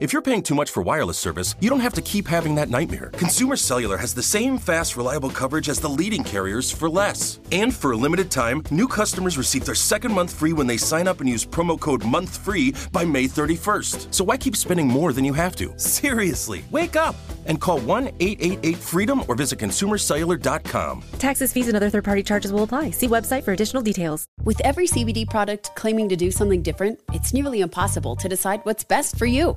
If you're paying too much for wireless service, you don't have to keep having that nightmare. Consumer Cellular has the same fast, reliable coverage as the leading carriers for less. And for a limited time, new customers receive their second month free when they sign up and use promo code MONTHFREE by May 31st. So why keep spending more than you have to? Seriously, wake up and call 1-888-FREEDOM or visit ConsumerCellular.com. Taxes, fees, and other third-party charges will apply. See website for additional details. With every CBD product claiming to do something different, it's nearly impossible to decide what's best for you.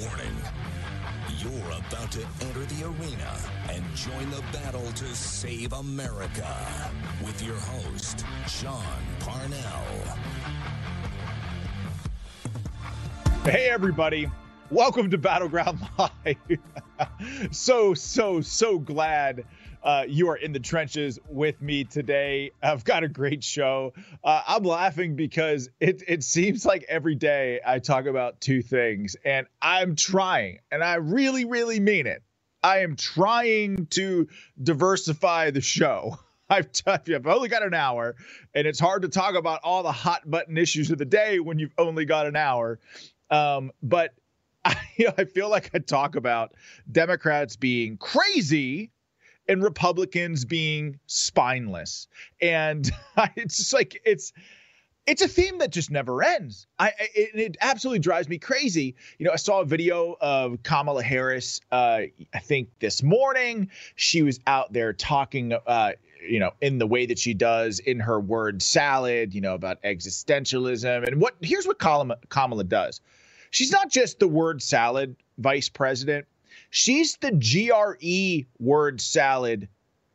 Warning, you're about to enter the arena and join the battle to save America with your host, Sean Parnell. Hey, everybody. Welcome to Battleground Live. so glad you are in the trenches with me today. I've got a great show. I'm laughing because it seems like every day I talk about two things, and I'm trying, and I really, really mean it. I am trying to diversify the show. I've only got an hour, and it's hard to talk about all the hot button issues of the day when you've only got an hour. But I feel like I talk about Democrats being crazy and Republicans being spineless. And it's just like, it's a theme that just never ends. It absolutely drives me crazy. You know, I saw a video of Kamala Harris, I think this morning. She was out there talking, you know, in the way that she does in her word salad, you know, about existentialism. And here's what Kamala does. She's not just the word salad vice president. She's the GRE word salad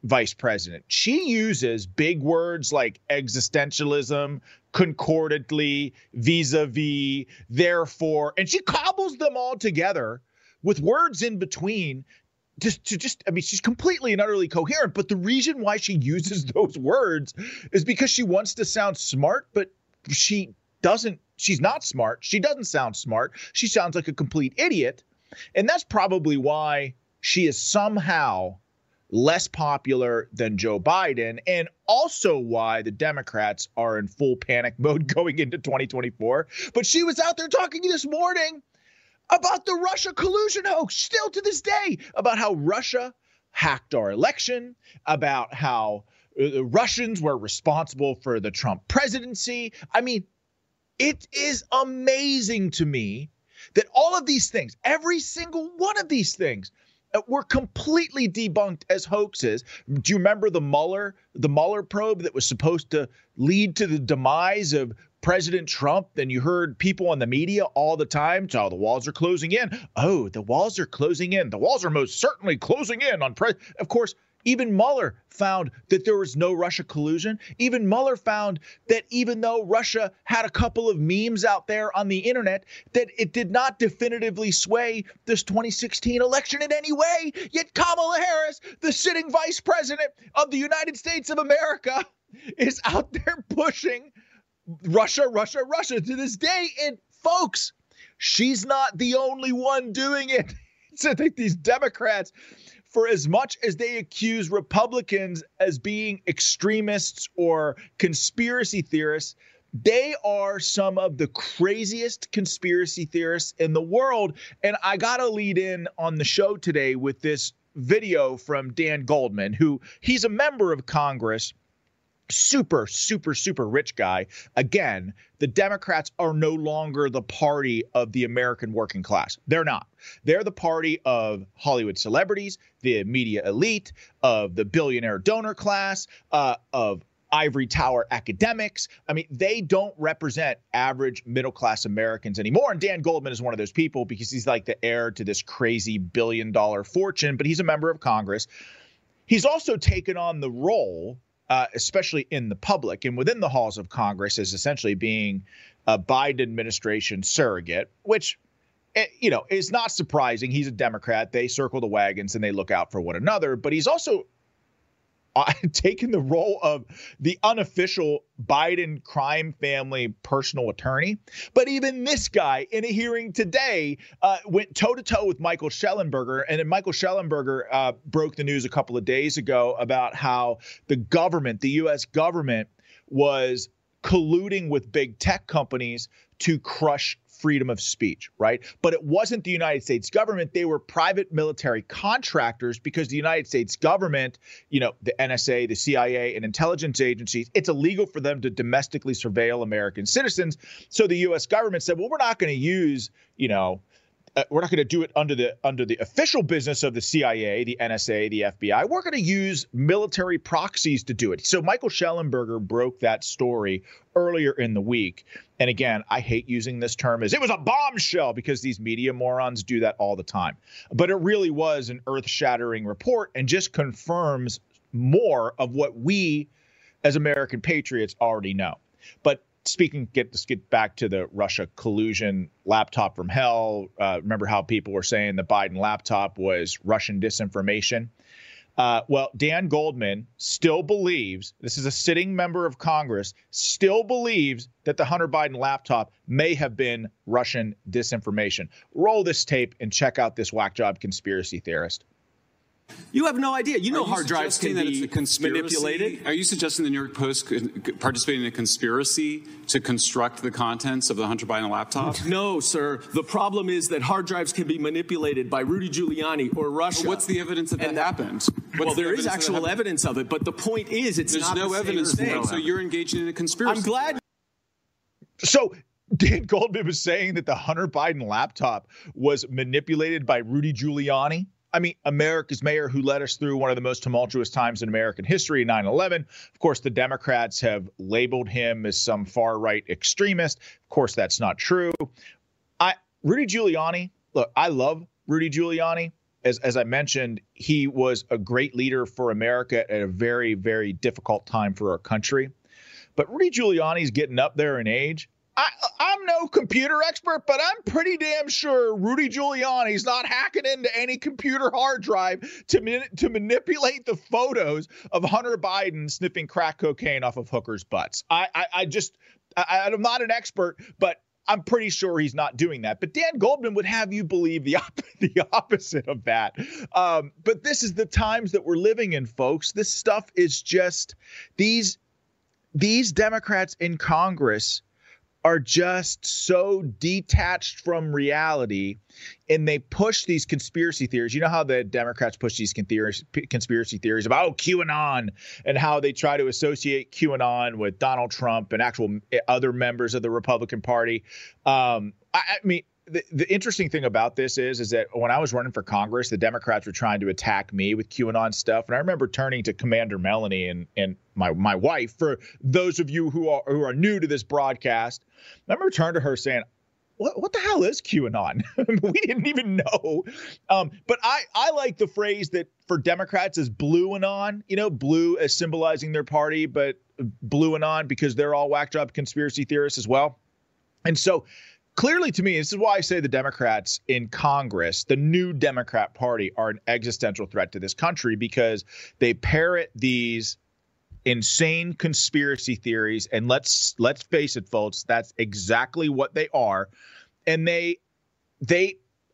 vice president. She uses big words like existentialism, concordantly, vis-a-vis, therefore, and she cobbles them all together with words in between she's completely and utterly coherent. But the reason why she uses those words is because she wants to sound smart, but she's not smart. She doesn't sound smart. She sounds like a complete idiot. And that's probably why she is somehow less popular than Joe Biden, and also why the Democrats are in full panic mode going into 2024. But she was out there talking this morning about the Russia collusion hoax, still to this day, about how Russia hacked our election, about how the Russians were responsible for the Trump presidency. I mean, it is amazing to me that all of these things, every single one of these things, were completely debunked as hoaxes. Do you remember the Mueller probe that was supposed to lead to the demise of President Trump? Then you heard people on the media all the time, oh, the walls are closing in. Oh, the walls are closing in. The walls are most certainly closing in on President. Of course, even Mueller found that there was no Russia collusion. Even Mueller found that even though Russia had a couple of memes out there on the internet, that it did not definitively sway this 2016 election in any way. Yet Kamala Harris, the sitting vice president of the United States of America, is out there pushing Russia, Russia, Russia to this day. And folks, she's not the only one doing it. So I think these Democrats, for as much as they accuse Republicans as being extremists or conspiracy theorists, they are some of the craziest conspiracy theorists in the world. And I got to lead in on the show today with this video from Dan Goldman, who's a member of Congress super, super, super rich guy. Again, the Democrats are no longer the party of the American working class. They're not. They're the party of Hollywood celebrities, the media elite, of the billionaire donor class, of ivory tower academics. I mean, they don't represent average middle-class Americans anymore. And Dan Goldman is one of those people because he's like the heir to this crazy billion-dollar fortune, but he's a member of Congress. He's also taken on the role, especially in the public and within the halls of Congress, as essentially being a Biden administration surrogate, which, you know, is not surprising. He's a Democrat. They circle the wagons and they look out for one another. But he's also taken the role of the unofficial Biden crime family personal attorney. But even this guy in a hearing today went toe-to-toe with Michael Schellenberger. And then Michael Schellenberger broke the news a couple of days ago about how the government, the U.S. government, was colluding with big tech companies to crush freedom of speech, right? But it wasn't the United States government. They were private military contractors because the United States government, you know, the NSA, the CIA, and intelligence agencies, it's illegal for them to domestically surveil American citizens. So the U.S. government said, well, we're not going to use, you know, we're not going to do it under the official business of the CIA, the NSA, the FBI. We're going to use military proxies to do it. So Michael Schellenberger broke that story earlier in the week. And again, I hate using this term as it was a bombshell because these media morons do that all the time. But it really was an earth-shattering report and just confirms more of what we as American patriots already know. But speaking, let's get back to the Russia collusion laptop from hell. Remember how people were saying the Biden laptop was Russian disinformation? Well, Dan Goldman still believes, this is a sitting member of Congress, still believes that the Hunter Biden laptop may have been Russian disinformation. Roll this tape and check out this whack job conspiracy theorist. You have no idea. You know hard drives can be manipulated. Are you suggesting the New York Post could participate in a conspiracy to construct the contents of the Hunter Biden laptop? No, sir. The problem is that hard drives can be manipulated by Rudy Giuliani or Russia. Well, what's the evidence that happened? Well, there is actual evidence of it, but the point is it's not the same thing. So you're engaging in a conspiracy. I'm glad. So Dan Goldman was saying that the Hunter Biden laptop was manipulated by Rudy Giuliani. I mean, America's mayor who led us through one of the most tumultuous times in American history, 9/11. Of course, the Democrats have labeled him as some far-right extremist. Of course, that's not true. Rudy Giuliani, look, I love Rudy Giuliani. As I mentioned, he was a great leader for America at a very, very difficult time for our country. But Rudy Giuliani's getting up there in age. I'm no computer expert, but I'm pretty damn sure Rudy Giuliani's not hacking into any computer hard drive to manipulate the photos of Hunter Biden sniffing crack cocaine off of hookers' butts. I'm not an expert, but I'm pretty sure he's not doing that. But Dan Goldman would have you believe the opposite of that. But this is the times that we're living in, folks. This stuff is just these Democrats in Congress are just so detached from reality, and they push these conspiracy theories. You know how the Democrats push these conspiracy theories about QAnon and how they try to associate QAnon with Donald Trump and actual other members of the Republican Party. I mean, the interesting thing about this is that when I was running for Congress, the Democrats were trying to attack me with QAnon stuff. And I remember turning to Commander Melanie and my wife, for those of you who are new to this broadcast, I remember turning to her saying, what the hell is QAnon? We didn't even know. But I like the phrase that for Democrats is blue anon, you know, blue as symbolizing their party, but blue anon because they're all whack job conspiracy theorists as well. And so clearly, to me, this is why I say the Democrats in Congress, the new Democrat Party, are an existential threat to this country because they parrot these insane conspiracy theories. And let's face it, folks, that's exactly what they are. And they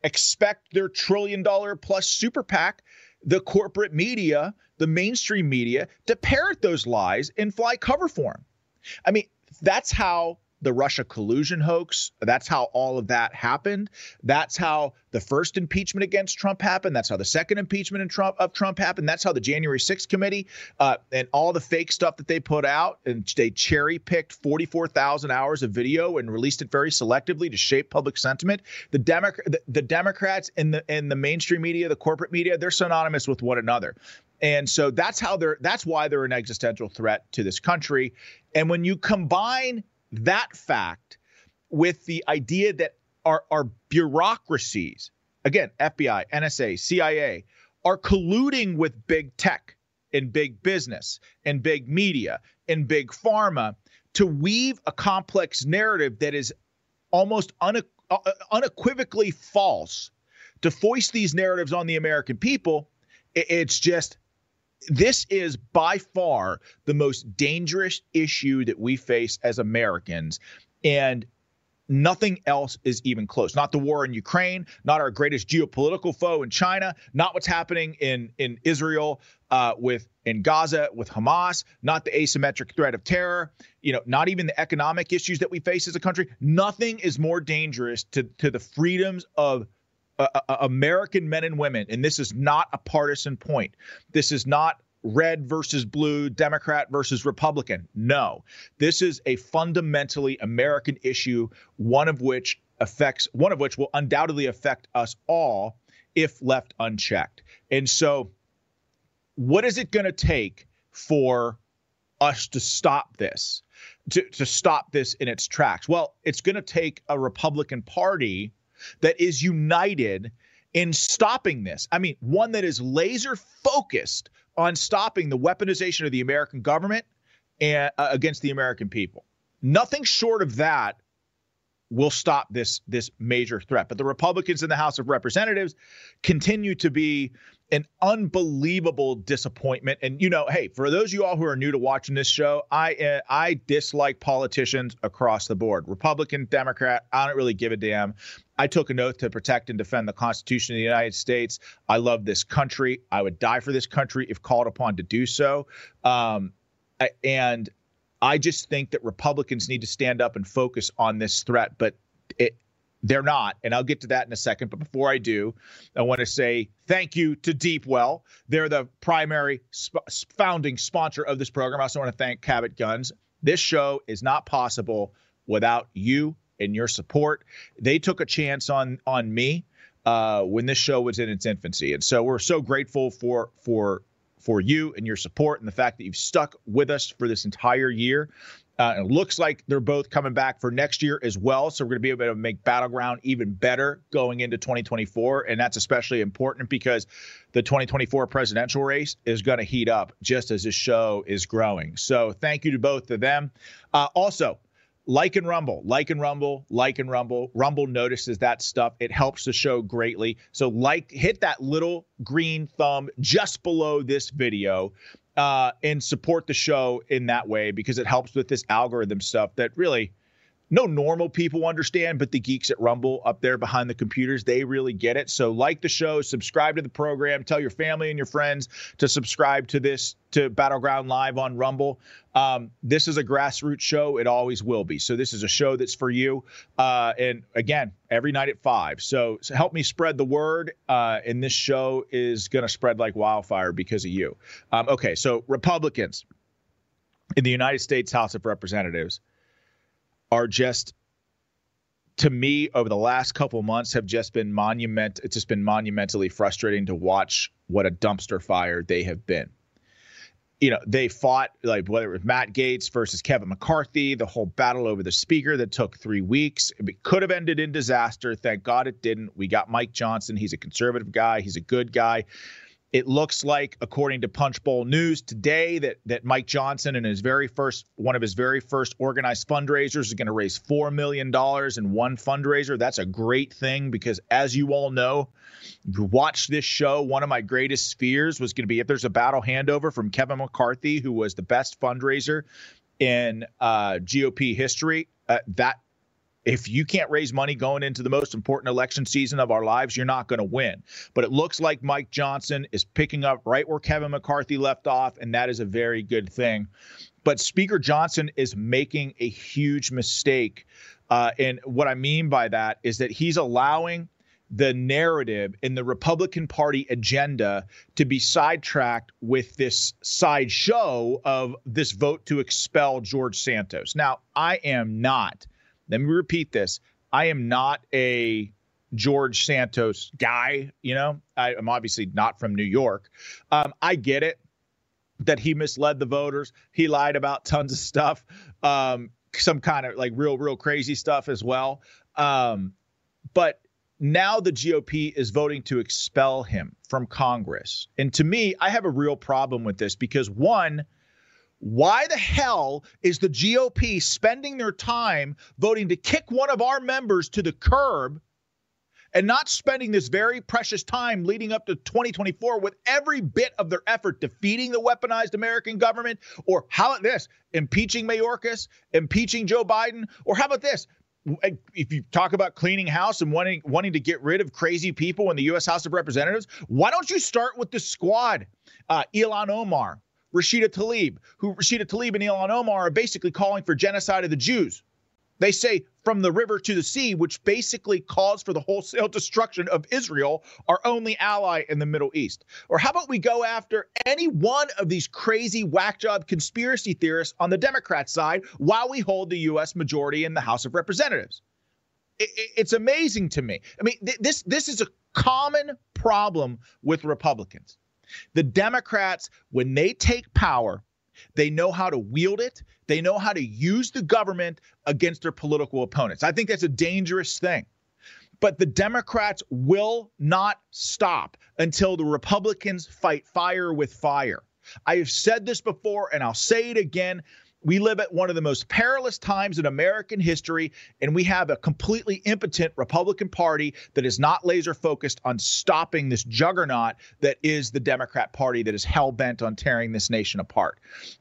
expect their $1 trillion plus super PAC, the corporate media, the mainstream media, to parrot those lies and fly cover for them. I mean, that's how the Russia collusion hoax. That's how all of that happened. That's how the first impeachment against Trump happened. That's how the second impeachment of Trump happened. That's how the January 6th committee and all the fake stuff that they put out, and they cherry picked 44,000 hours of video and released it very selectively to shape public sentiment. The Democrats in the mainstream media, the corporate media, they're synonymous with one another. And so that's why they're an existential threat to this country. And when you combine that fact with the idea that our bureaucracies, again, FBI, NSA, CIA, are colluding with big tech and big business and big media and big pharma to weave a complex narrative that is almost unequivocally false, to foist these narratives on the American people, it's just, this is by far the most dangerous issue that we face as Americans, and nothing else is even close. Not the war in Ukraine, not our greatest geopolitical foe in China, not what's happening in Israel in Gaza with Hamas, not the asymmetric threat of terror, not even the economic issues that we face as a country. Nothing is more dangerous to the freedoms of American men and women, and this is not a partisan point. This is not red versus blue, Democrat versus Republican. No, this is a fundamentally American issue, one of which will undoubtedly affect us all if left unchecked. And so what is it going to take for us to stop this, to stop this in its tracks? Well, it's going to take a Republican Party that is united in stopping this. I mean, one that is laser focused on stopping the weaponization of the American government and against the American people. Nothing short of that will stop this major threat. But the Republicans in the House of Representatives continue to be an unbelievable disappointment. And, hey, for those of you all who are new to watching this show, I dislike politicians across the board. Republican, Democrat, I don't really give a damn. I took an oath to protect and defend the Constitution of the United States. I love this country. I would die for this country if called upon to do so. And I just think that Republicans need to stand up and focus on this threat, but they're not. And I'll get to that in a second. But before I do, I want to say thank you to Deepwell. They're the primary founding sponsor of this program. I also want to thank Cabot Guns. This show is not possible without you and your support. They took a chance on me when this show was in its infancy. And so we're so grateful for you and your support and the fact that you've stuck with us for this entire year. It looks like they're both coming back for next year as well. So we're going to be able to make Battleground even better going into 2024. And that's especially important because the 2024 presidential race is going to heat up just as this show is growing. So thank you to both of them. Also, like and rumble. Rumble notices that stuff. It helps the show greatly. So hit that little green thumb just below this video and support the show in that way, because it helps with this algorithm stuff that really no normal people understand, but the geeks at Rumble up there behind the computers, they really get it. So like the show, subscribe to the program, tell your family and your friends to subscribe to this, to Battleground Live on Rumble. This is a grassroots show. It always will be. So this is a show that's for you. And again, every night at 5. So help me spread the word. And this show is going to spread like wildfire because of you. Okay. So Republicans in the United States House of Representatives are just, to me, over the last couple of months, have just been it's just been monumentally frustrating to watch what a dumpster fire they have been. They fought, like whether it was Matt Gaetz versus Kevin McCarthy, the whole battle over the speaker that took 3 weeks. It could have ended in disaster. Thank God it didn't. We got Mike Johnson. He's a conservative guy. He's a good guy. It looks like, according to Punch Bowl News today, that Mike Johnson, in one of his very first organized fundraisers, is going to raise $4 million in one fundraiser. That's a great thing because, as you all know, if you watch this show, one of my greatest fears was going to be if there's a battle handover from Kevin McCarthy, who was the best fundraiser in GOP history, If you can't raise money going into the most important election season of our lives, you're not going to win. But it looks like Mike Johnson is picking up right where Kevin McCarthy left off, and that is a very good thing. But Speaker Johnson is making a huge mistake. And what I mean by that is that he's allowing the narrative in the Republican Party agenda to be sidetracked with this sideshow of this vote to expel George Santos. Now, I am not. Let me repeat this. I am not a George Santos guy. You know, I'm obviously not from New York. I get it that he misled the voters. He lied about tons of stuff, some kind of like real crazy stuff as well. But now the GOP is voting to expel him from Congress. And to me, I have a real problem with this because, one, why the hell is the GOP spending their time voting to kick one of our members to the curb and not spending this very precious time leading up to 2024 with every bit of their effort defeating the weaponized American government? Or how about this, impeaching Mayorkas, impeaching Joe Biden? Or how about this? If you talk about cleaning house and wanting to get rid of crazy people in the U.S. House of Representatives, why don't you start with the squad, Ilhan Omar, Rashida Tlaib, who Rashida Tlaib and Ilhan Omar are basically calling for genocide of the Jews. They say from the river to the sea, which basically calls for the wholesale destruction of Israel, our only ally in the Middle East. Or how about we go after any one of these crazy whack job conspiracy theorists on the Democrat side while we hold the U.S. majority in the House of Representatives? It's amazing to me. I mean, this is a common problem with Republicans. The Democrats, when they take power, they know how to wield it. They know how to use the government against their political opponents. I think that's a dangerous thing. But the Democrats will not stop until the Republicans fight fire with fire. I have said this before, and I'll say it again. We live at one of the most perilous times in American history, and we have a completely impotent Republican Party that is not laser focused on stopping this juggernaut that is the Democrat Party that is hell bent on tearing this nation apart.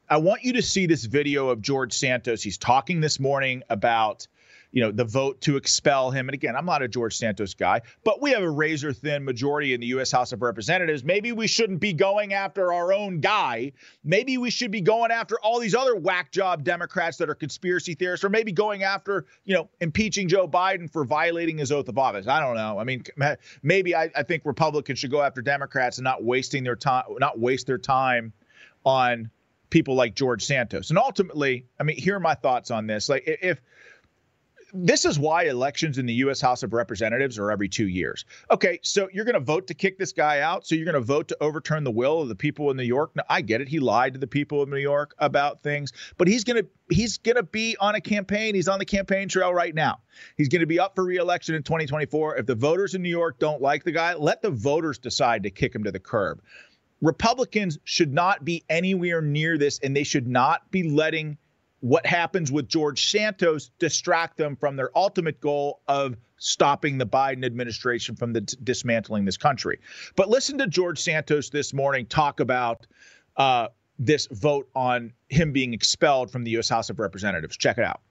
I want you to see this video of George Santos. He's talking this morning about, you know, the vote to expel him. And again, I'm not a George Santos guy, but we have a razor thin majority in the U.S. House of Representatives. Maybe we shouldn't be going after our own guy. Maybe we should be going after all these other whack job Democrats that are conspiracy theorists, or maybe going after, you know, impeaching Joe Biden for violating his oath of office. I don't know. I mean, maybe I think Republicans should go after Democrats and not waste their time on people like George Santos. And ultimately, I mean, here are my thoughts on this. Like, if this is why elections in the U.S. House of Representatives are every 2 years. Okay, so you're going to vote to kick this guy out. So you're going to vote to overturn the will of the people in New York. Now, I get it. He lied to the people of New York about things, but he's going to be on a campaign. He's on the campaign trail right now. He's going to be up for re-election in 2024. If the voters in New York don't like the guy, let the voters decide to kick him to the curb. Republicans should not be anywhere near this, and they should not be letting what happens with George Santos distract them from their ultimate goal of stopping the Biden administration from dismantling this country. But listen to George Santos this morning talk about this vote on him being expelled from the U.S. House of Representatives. Check it out.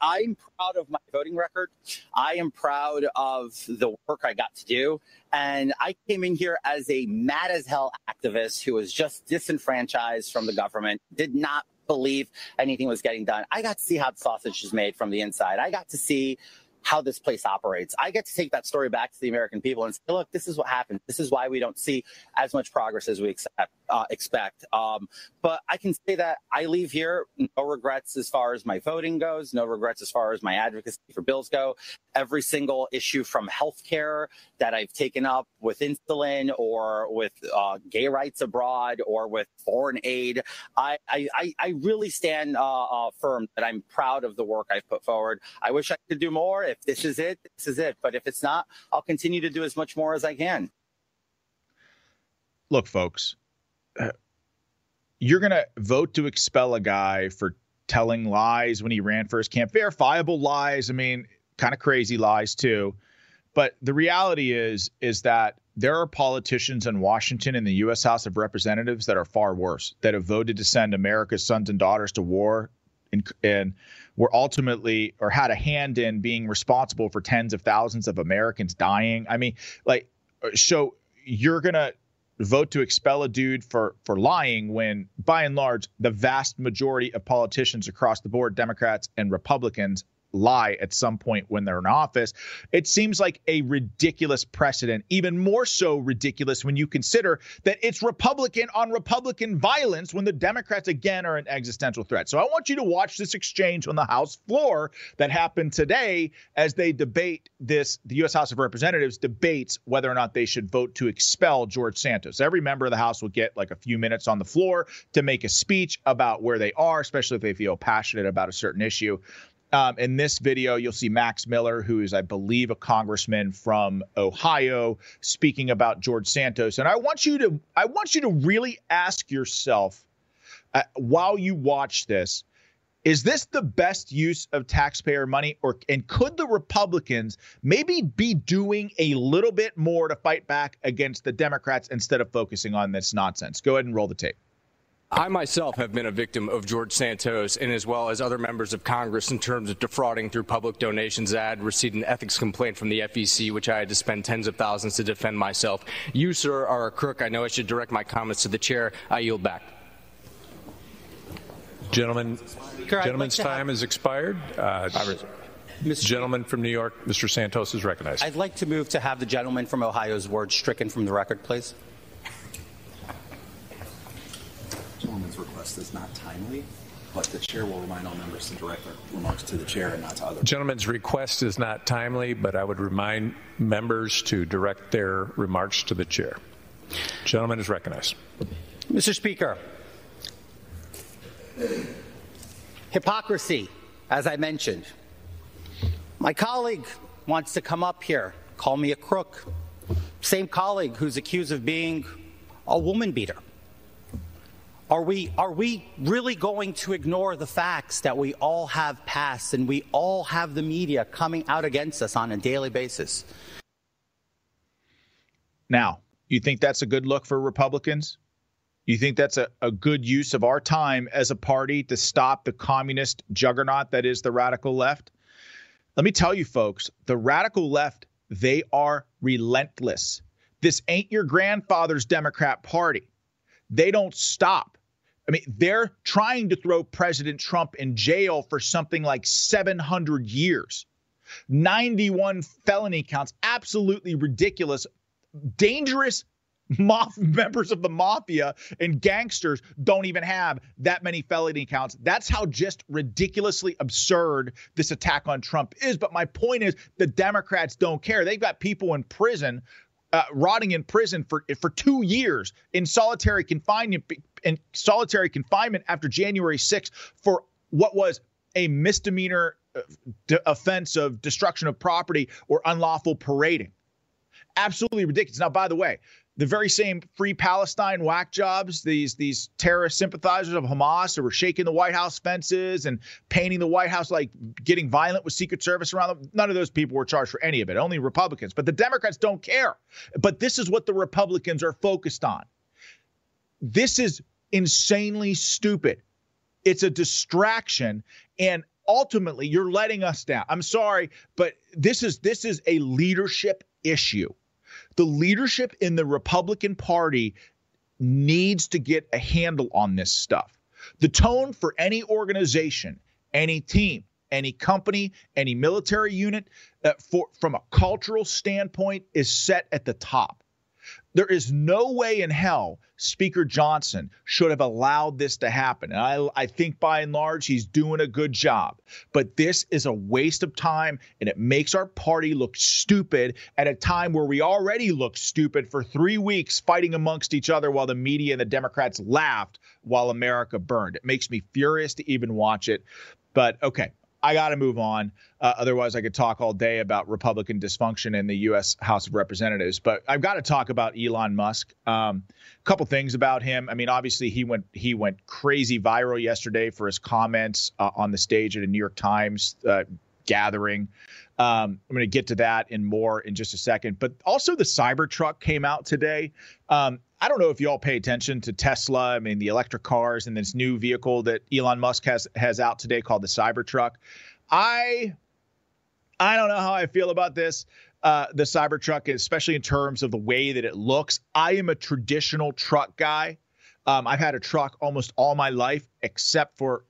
I'm proud of my voting record. I am proud of the work I got to do. And I came in here as a mad as hell activist who was just disenfranchised from the government, did not believe anything was getting done. I got to see how the sausage is made from the inside. I got to see how this place operates. I get to take that story back to the American people and say, look, this is what happened. This is why we don't see as much progress as we expect. But I can say that I leave here, no regrets as far as my voting goes, no regrets as far as my advocacy for bills go. Every single issue from healthcare that I've taken up with insulin or with gay rights abroad or with foreign aid, I really stand firm that I'm proud of the work I've put forward. I wish I could do more. If this is it, this is it. But if it's not, I'll continue to do as much more as I can. Look, folks, you're going to vote to expel a guy for telling lies when he ran for his camp, verifiable lies. I mean, kind of crazy lies, too. But the reality is that there are politicians in Washington and the U.S. House of Representatives that are far worse, that have voted to send America's sons and daughters to war and were ultimately or had a hand in being responsible for tens of thousands of Americans dying. I mean, like, so you're going to vote to expel a dude for lying when, by and large, the vast majority of politicians across the board, Democrats and Republicans, lie at some point when they're in office. It seems like a ridiculous precedent, even more so ridiculous when you consider that it's Republican on Republican violence when the Democrats, again, are an existential threat. So I want you to watch this exchange on the House floor that happened today as they debate this, the U.S. House of Representatives debates whether or not they should vote to expel George Santos. Every member of the House will get like a few minutes on the floor to make a speech about where they are, especially if they feel passionate about a certain issue. In this video, you'll see Max Miller, who is, I believe, a congressman from Ohio, speaking about George Santos. And I want you to really ask yourself while you watch this, is this the best use of taxpayer money? And could the Republicans maybe be doing a little bit more to fight back against the Democrats instead of focusing on this nonsense? Go ahead and roll the tape. I myself have been a victim of George Santos and as well as other members of Congress in terms of defrauding through public donations. I had received an ethics complaint from the FEC, which I had to spend tens of thousands to defend myself. You, sir, are a crook. I know I should direct my comments to the chair. I yield back. Gentleman's time has expired. Mr. Gentleman from New York, Mr. Santos is recognized. I'd like to move to have the gentleman from Ohio's words stricken from the record, please. Request is not timely, but the chair will remind all members to direct their remarks to the chair and not to others. Gentleman's request is not timely, but I would remind members to direct their remarks to the chair. Gentleman is recognized. Mr. Speaker, hypocrisy, as I mentioned. My colleague wants to come up here, call me a crook. Same colleague who's accused of being a woman beater. Are we really going to ignore the facts that we all have passed and we all have the media coming out against us on a daily basis? Now, you think that's a good look for Republicans? You think that's a good use of our time as a party to stop the communist juggernaut that is the radical left? Let me tell you, folks, the radical left, they are relentless. This ain't your grandfather's Democrat Party. They don't stop. I mean, they're trying to throw President Trump in jail for something like 700 years, 91 felony counts, absolutely ridiculous, dangerous members of the mafia and gangsters don't even have that many felony counts. That's how just ridiculously absurd this attack on Trump is. But my point is the Democrats don't care. They've got people in prison rotting in prison for 2 years in solitary confinement after January 6th for what was a misdemeanor offense of destruction of property or unlawful parading. Absolutely ridiculous. Now, by the way, the very same Free Palestine whack jobs, these terrorist sympathizers of Hamas who were shaking the White House fences and painting the White House like getting violent with Secret Service around them, none of those people were charged for any of it, only Republicans. But the Democrats don't care. But this is what the Republicans are focused on. This is insanely stupid. It's a distraction, and ultimately you're letting us down. I'm sorry, but this is a leadership issue. The leadership in the Republican Party needs to get a handle on this stuff. The tone for any organization, any team, any company, any military unit, from a cultural standpoint, is set at the top. There is no way in hell Speaker Johnson should have allowed this to happen. And I think by and large he's doing a good job. But this is a waste of time, and it makes our party look stupid at a time where we already looked stupid for 3 weeks fighting amongst each other while the media and the Democrats laughed while America burned. It makes me furious to even watch it. But okay, I got to move on. Otherwise, I could talk all day about Republican dysfunction in the U.S. House of Representatives. But I've got to talk about Elon Musk. A couple things about him. I mean, obviously, he went crazy viral yesterday for his comments on the stage at a New York Times gathering. I'm going to get to that and more in just a second. But also the Cybertruck came out today. I don't know if you all pay attention to Tesla. I mean, the electric cars and this new vehicle that Elon Musk has out today called the Cybertruck. I don't know how I feel about this. The Cybertruck, especially in terms of the way that it looks. I am a traditional truck guy. I've had a truck almost all my life, except for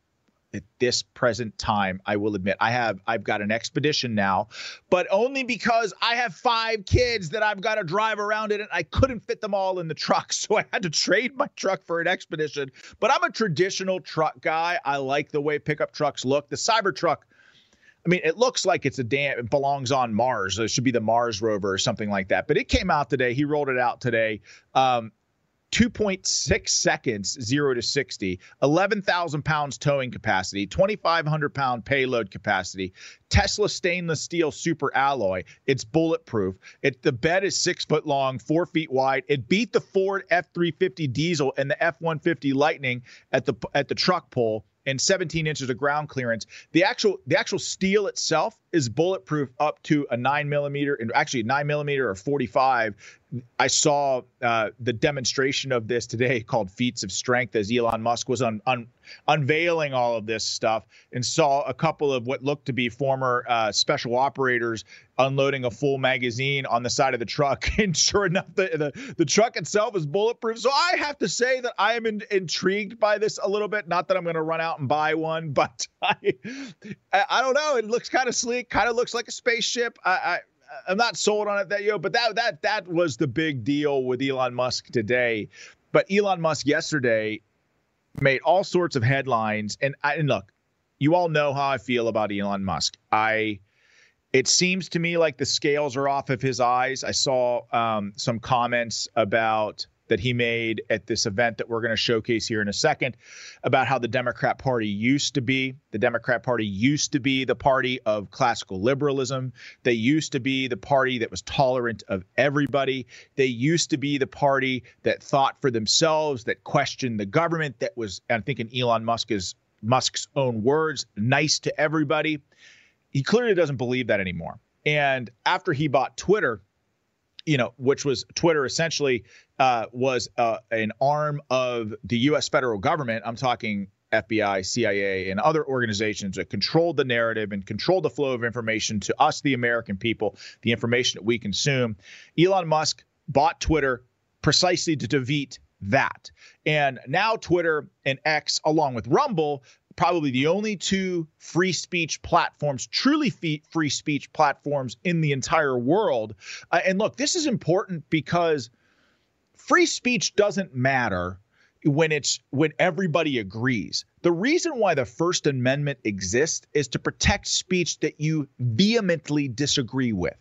at this present time, I will admit I've got an Expedition now, but only because I have 5 kids that I've got to drive around in, and I couldn't fit them all in the truck. So I had to trade my truck for an Expedition, but I'm a traditional truck guy. I like the way pickup trucks look. The Cybertruck, I mean, it looks like it belongs on Mars. It should be the Mars rover or something like that, but it came out today. He rolled it out today. 2.6 seconds, 0 to 60, 11,000 pounds towing capacity, 2,500 pound payload capacity, Tesla stainless steel super alloy. It's bulletproof. The bed is 6 foot long, 4 feet wide. It beat the Ford F-350 diesel and the F-150 Lightning at the truck pull, and 17 inches of ground clearance. The actual steel itself is bulletproof up to a 9mm, and actually 9mm or 45. I saw the demonstration of this today called Feats of Strength, as Elon Musk was unveiling all of this stuff, and saw a couple of what looked to be former special operators unloading a full magazine on the side of the truck. And sure enough, the truck itself is bulletproof. So I have to say that I am intrigued by this a little bit. Not that I'm going to run out and buy one, but I don't know. It looks kind of sleek, kind of looks like a spaceship. I'm not sold on it but that was the big deal with Elon Musk today. But Elon Musk yesterday made all sorts of headlines. And look, you all know how I feel about Elon Musk. It seems to me like the scales are off of his eyes. I saw some comments about that he made at this event that we're going to showcase here in a second about how the Democrat Party used to be. The Democrat Party used to be the party of classical liberalism. They used to be the party that was tolerant of everybody. They used to be the party that thought for themselves, that questioned the government, that was, I think in Elon Musk's own words, nice to everybody. He clearly doesn't believe that anymore. And after he bought Twitter, which was Twitter essentially was an arm of the U.S. federal government. I'm talking FBI, CIA, and other organizations that controlled the narrative and controlled the flow of information to us, the American people, the information that we consume. Elon Musk bought Twitter precisely to defeat that. And now Twitter and X, along with Rumble, probably the only two free speech platforms, truly free speech platforms in the entire world. And look, this is important because free speech doesn't matter when everybody agrees. The reason why the First Amendment exists is to protect speech that you vehemently disagree with.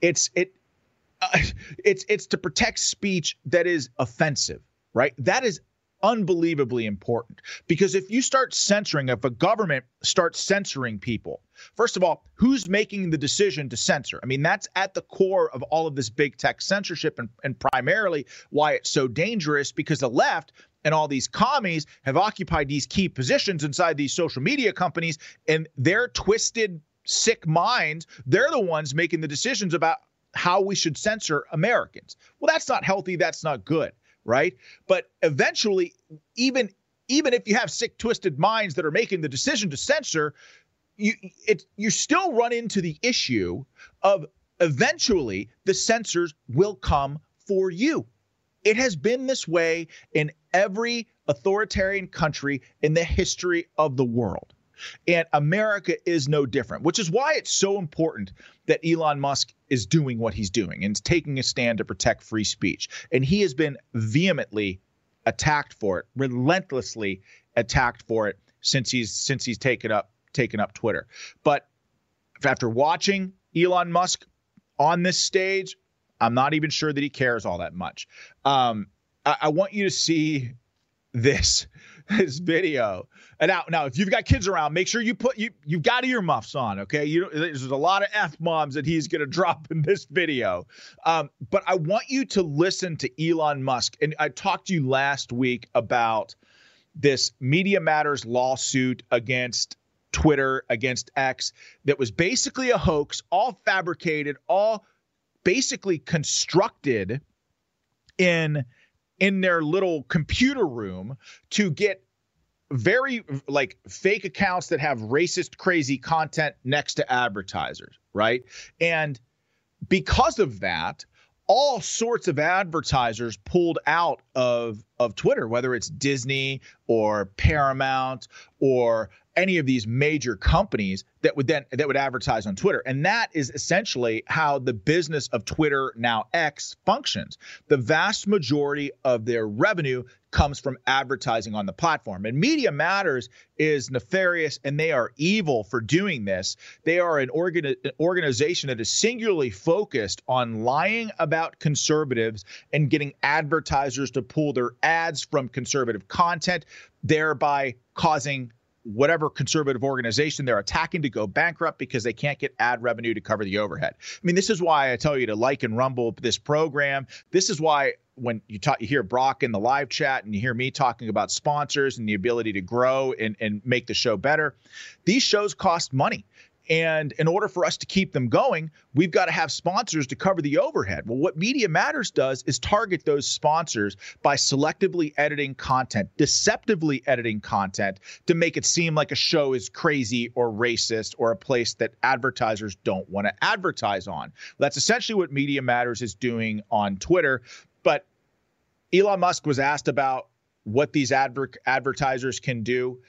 It's to protect speech that is offensive, right? That is unbelievably important, because if you start censoring, if a government starts censoring people, first of all, who's making the decision to censor? I mean, that's at the core of all of this big tech censorship and primarily why it's so dangerous, because the left and all these commies have occupied these key positions inside these social media companies, and their twisted, sick minds, they're the ones making the decisions about how we should censor Americans. Well, that's not healthy. That's not good. Right. But eventually, even if you have sick, twisted minds that are making the decision to censor, you still run into the issue of eventually the censors will come for you. It has been this way in every authoritarian country in the history of the world. And America is no different, which is why it's so important that Elon Musk is doing what he's doing and taking a stand to protect free speech. And he has been vehemently attacked for it, relentlessly attacked for it since he's taken up Twitter. But after watching Elon Musk on this stage, I'm not even sure that he cares all that much. I want you to see this video. And now if you've got kids around, make sure you've got earmuffs on, okay? There's a lot of F-bombs that he's going to drop in this video. But I want you to listen to Elon Musk. And I talked to you last week about this Media Matters lawsuit against Twitter against X that was basically a hoax, all fabricated, all basically constructed in their little computer room to get very like fake accounts that have racist, crazy content next to advertisers, right? And because of that, all sorts of advertisers pulled out of Twitter, whether it's Disney or Paramount or any of these major companies that would advertise on Twitter. And that is essentially how the business of Twitter, now X, functions. The vast majority of their revenue comes from advertising on the platform. And Media Matters is nefarious, and they are evil for doing this. They are an organization that is singularly focused on lying about conservatives and getting advertisers to pull their ads from conservative content, thereby causing whatever conservative organization they're attacking to go bankrupt because they can't get ad revenue to cover the overhead. I mean, this is why I tell you to like and rumble this program. This is why when you hear Brock in the live chat and you hear me talking about sponsors and the ability to grow and make the show better, these shows cost money. And in order for us to keep them going, we've got to have sponsors to cover the overhead. Well, what Media Matters does is target those sponsors by selectively editing content, deceptively editing content to make it seem like a show is crazy or racist or a place that advertisers don't want to advertise on. That's essentially what Media Matters is doing on Twitter. But Elon Musk was asked about what these advertisers can do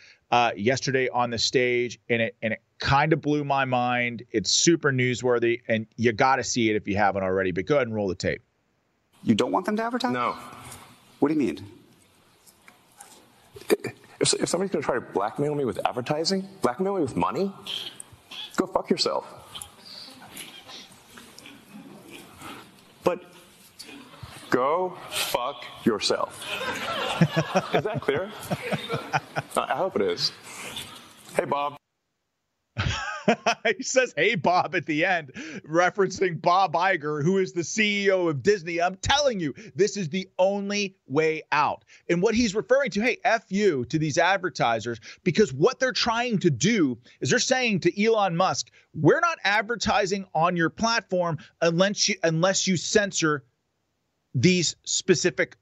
yesterday on the stage, and it kind of blew my mind. It's super newsworthy, and you got to see it if you haven't already. But go ahead and roll the tape. You don't want them to advertise? No. What do you mean? If somebody's going to try to blackmail me with advertising, blackmail me with money, go fuck yourself. But go fuck yourself. Is that clear? I hope it is. Hey, Bob. He says, hey, Bob, at the end, referencing Bob Iger, who is the CEO of Disney. I'm telling you, this is the only way out. And what he's referring to, hey, F you to these advertisers, because what they're trying to do is they're saying to Elon Musk, we're not advertising on your platform unless you censor these specific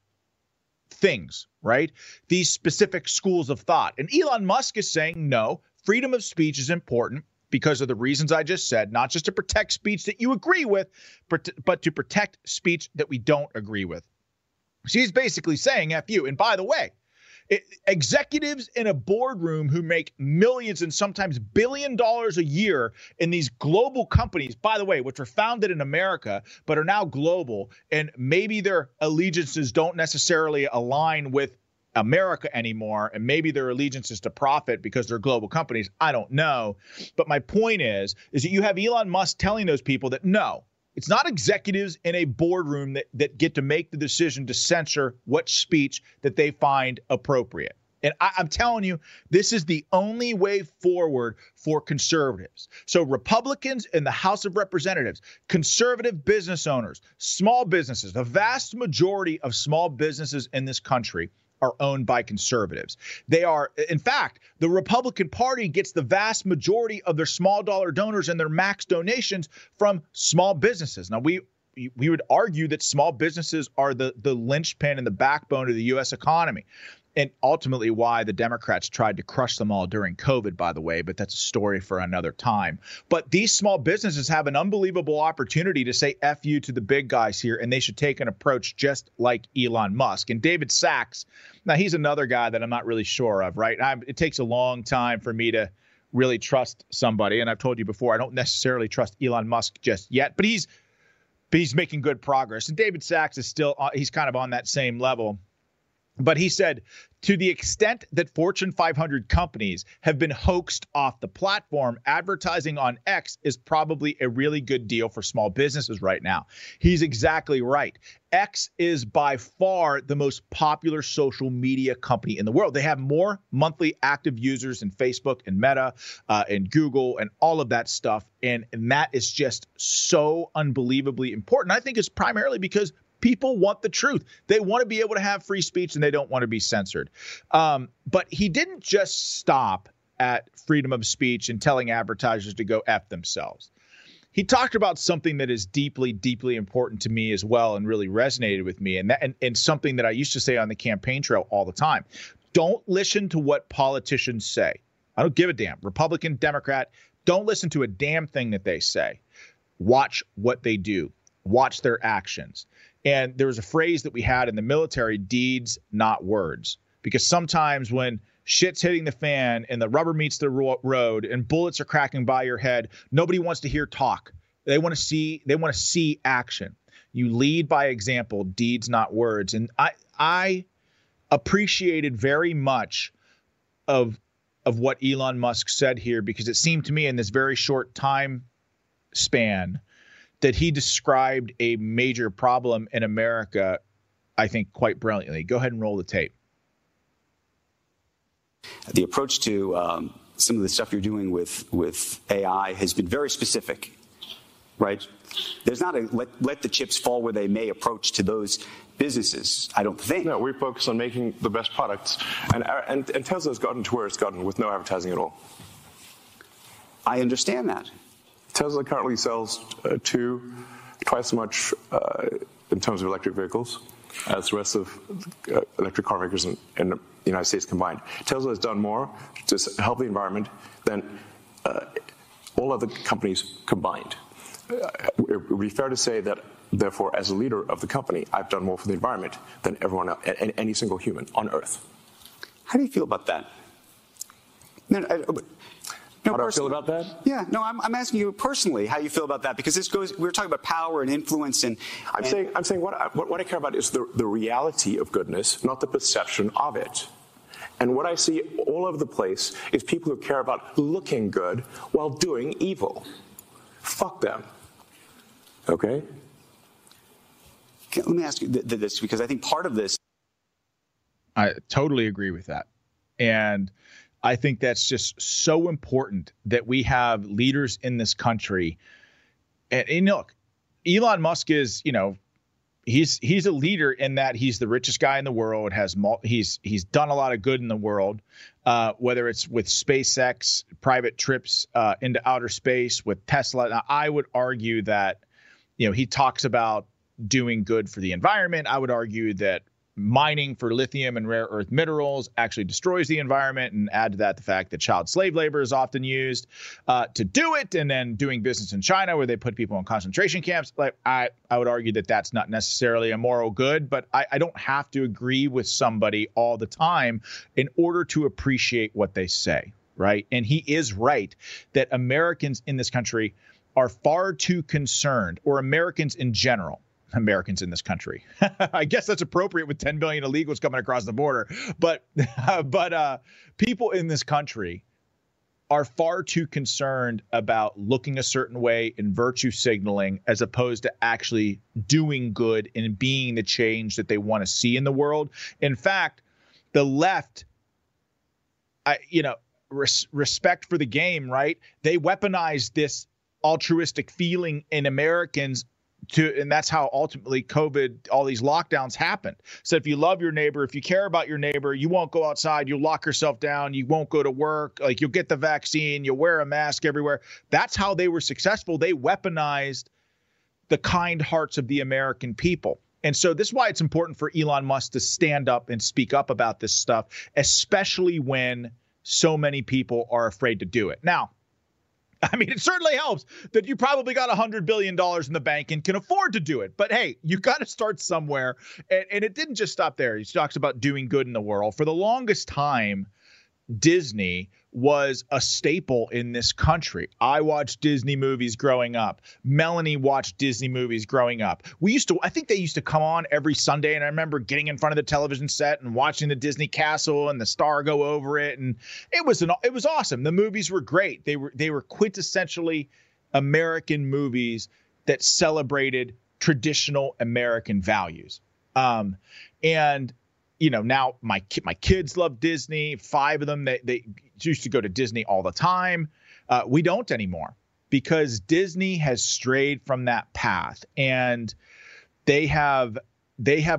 things, right? These specific schools of thought. And Elon Musk is saying, no, freedom of speech is important because of the reasons I just said, not just to protect speech that you agree with, but to protect speech that we don't agree with. She's basically saying F you. And by the way, executives in a boardroom who make millions and sometimes $billions a year in these global companies, by the way, which were founded in America, but are now global, and maybe their allegiances don't necessarily align with America anymore, and maybe their allegiance is to profit because they're global companies. I don't know. But my point is that you have Elon Musk telling those people that no, it's not executives in a boardroom that get to make the decision to censor what speech that they find appropriate. And I'm telling you, this is the only way forward for conservatives. So Republicans in the House of Representatives, conservative business owners, small businesses, the vast majority of small businesses in this country are owned by conservatives. They are, in fact, the Republican Party gets the vast majority of their small dollar donors and their max donations from small businesses. Now, we would argue that small businesses are the linchpin and the backbone of the U.S. economy, and ultimately why the Democrats tried to crush them all during COVID, by the way, but that's a story for another time. But these small businesses have an unbelievable opportunity to say F you to the big guys here, and they should take an approach just like Elon Musk. And David Sacks, now he's another guy that I'm not really sure of, right? It takes a long time for me to really trust somebody, and I've told you before, I don't necessarily trust Elon Musk just yet, but he's making good progress. And David Sacks is still, he's kind of on that same level. But he said, to the extent that Fortune 500 companies have been hoaxed off the platform, advertising on X is probably a really good deal for small businesses right now. He's exactly right. X is by far the most popular social media company in the world. They have more monthly active users than Facebook and Meta and Google and all of that stuff. And that is just so unbelievably important. I think it's primarily because people want the truth. They want to be able to have free speech, and they don't want to be censored. But he didn't just stop at freedom of speech and telling advertisers to go F themselves. He talked about something that is deeply, deeply important to me as well and really resonated with me, and something that I used to say on the campaign trail all the time. Don't listen to what politicians say. I don't give a damn. Republican, Democrat, don't listen to a damn thing that they say. Watch what they do. Watch their actions. And there was a phrase that we had in the military, deeds, not words. Because sometimes when shit's hitting the fan and the rubber meets the road and bullets are cracking by your head, nobody wants to hear talk. They want to see action. You lead by example, deeds, not words. And I appreciated very much of what Elon Musk said here, because it seemed to me in this very short time span that he described a major problem in America, I think, quite brilliantly. Go ahead and roll the tape. The approach to some of the stuff you're doing with AI has been very specific, right? There's not a let the chips fall where they may approach to those businesses, I don't think. No, we focus on making the best products, and Tesla's gotten to where it's gotten with no advertising at all. I understand that. Tesla currently sells twice as much in terms of electric vehicles as the rest of electric car makers in the United States combined. Tesla has done more to help the environment than all other companies combined. It would be fair to say that, therefore, as a leader of the company, I've done more for the environment than everyone else, and any single human on Earth. How do you feel about that? No, how do I feel about that? Yeah, no, I'm asking you personally how you feel about that, because this goes. We're talking about power and influence, I'm saying what I care about is the reality of goodness, not the perception of it. And what I see all over the place is people who care about looking good while doing evil. Fuck them. Okay. Let me ask you this, because I think part of this. I totally agree with that, and I think that's just so important that we have leaders in this country. And look, Elon Musk is, he's a leader in that he's the richest guy in the world, he's done a lot of good in the world, whether it's with SpaceX, private trips into outer space, with Tesla. Now, I would argue that, he talks about doing good for the environment. I would argue that mining for lithium and rare earth minerals actually destroys the environment, and add to that the fact that child slave labor is often used to do it, and then doing business in China where they put people in concentration camps. Like I would argue that that's not necessarily a moral good, but I don't have to agree with somebody all the time in order to appreciate what they say, right? And he is right that Americans in this country are far too concerned, or Americans in general, Americans in this country. I guess that's appropriate with 10 billion illegals coming across the border. But people in this country are far too concerned about looking a certain way and virtue signaling, as opposed to actually doing good and being the change that they want to see in the world. In fact, the left, respect for the game, right? They weaponized this altruistic feeling in Americans. And that's how ultimately COVID, all these lockdowns happened. So if you love your neighbor, if you care about your neighbor, you won't go outside, you'll lock yourself down, you won't go to work, like you'll get the vaccine, you'll wear a mask everywhere. That's how they were successful. They weaponized the kind hearts of the American people. And so this is why it's important for Elon Musk to stand up and speak up about this stuff, especially when so many people are afraid to do it. Now, I mean, it certainly helps that you probably got $100 billion in the bank and can afford to do it. But hey, you got to start somewhere. And it didn't just stop there. He talks about doing good in the world. For the longest time, Disney was a staple in this country. I watched Disney movies growing up. Melanie watched Disney movies growing up. I think they used to come on every Sunday, and I remember getting in front of the television set and watching the Disney castle and the star go over it, and it was awesome. The movies were great. They were quintessentially American movies that celebrated traditional American values. Now my kids love Disney. 5 of them, they used to go to Disney all the time. We don't anymore, because Disney has strayed from that path, and they have